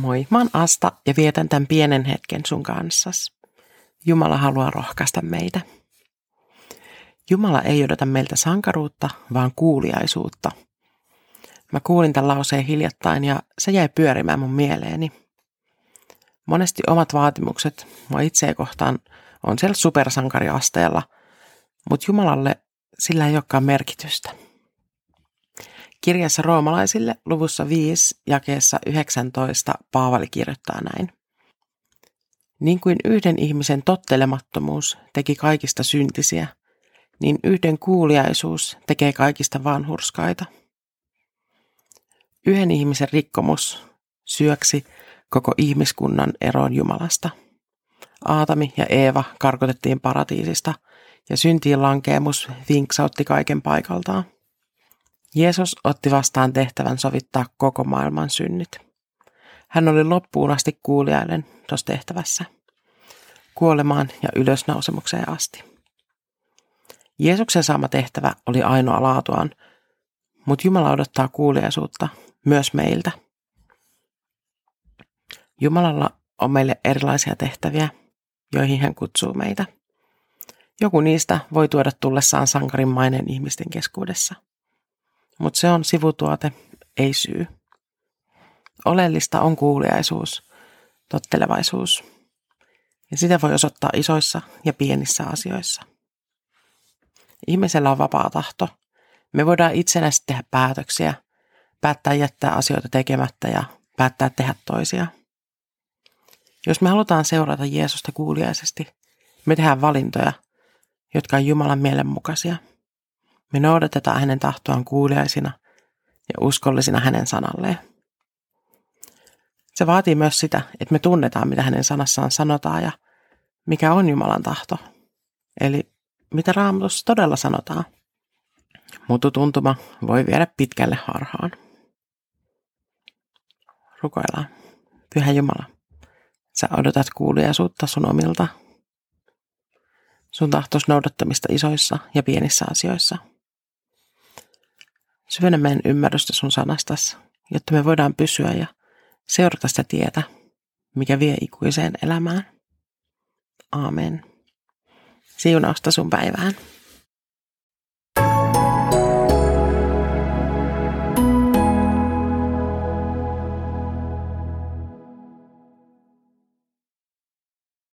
Moi, mä oon Asta ja vietän tämän pienen hetken sun kanssas. Jumala haluaa rohkaista meitä. Jumala ei odota meiltä sankaruutta, vaan kuuliaisuutta. Mä kuulin tämän lauseen hiljattain ja se jäi pyörimään mun mieleeni. Monesti omat vaatimukset mua itseä kohtaan on siellä supersankariasteella, mutta Jumalalle sillä ei olekaan merkitystä. Kirjassa roomalaisille luvussa 5 jakeessa 19 Paavali kirjoittaa näin. Niin kuin yhden ihmisen tottelemattomuus teki kaikista syntisiä, niin yhden kuuliaisuus tekee kaikista vanhurskaita. Yhden ihmisen rikkomus syöksi koko ihmiskunnan eroon Jumalasta. Aatami ja Eeva karkotettiin paratiisista ja syntiin lankeemus vinksautti kaiken paikaltaan. Jeesus otti vastaan tehtävän sovittaa koko maailman synnit. Hän oli loppuun asti kuuliainen tuossa tehtävässä, kuolemaan ja ylösnousemukseen asti. Jeesuksen saama tehtävä oli ainoa laatuaan, mutta Jumala odottaa kuuliaisuutta myös meiltä. Jumalalla on meille erilaisia tehtäviä, joihin hän kutsuu meitä. Joku niistä voi tuoda tullessaan sankarin maineen ihmisten keskuudessa. Mutta se on sivutuote, ei syy. Oleellista on kuuliaisuus, tottelevaisuus. Ja sitä voi osoittaa isoissa ja pienissä asioissa. Ihmisellä on vapaa tahto. Me voidaan itsenäisesti tehdä päätöksiä, päättää jättää asioita tekemättä ja päättää tehdä toisia. Jos me halutaan seurata Jeesusta kuuliaisesti, me tehdään valintoja, jotka on Jumalan mielenmukaisia. Me noudatetaan hänen tahtoaan kuuliaisina ja uskollisina hänen sanalleen. Se vaatii myös sitä, että me tunnetaan, mitä hänen sanassaan sanotaan ja mikä on Jumalan tahto. Eli mitä Raamatussa todella sanotaan. Mutu tuntuma voi viedä pitkälle harhaan. Rukoillaan. Pyhä Jumala, sä odotat kuuliaisuutta sun omilta. Sun tahtos noudattamista isoissa ja pienissä asioissa. Syvennä meidän ymmärrystä sun sanastas, jotta me voidaan pysyä ja seurata sitä tietä, mikä vie ikuiseen elämään. Aamen. Siunausta sun päivään.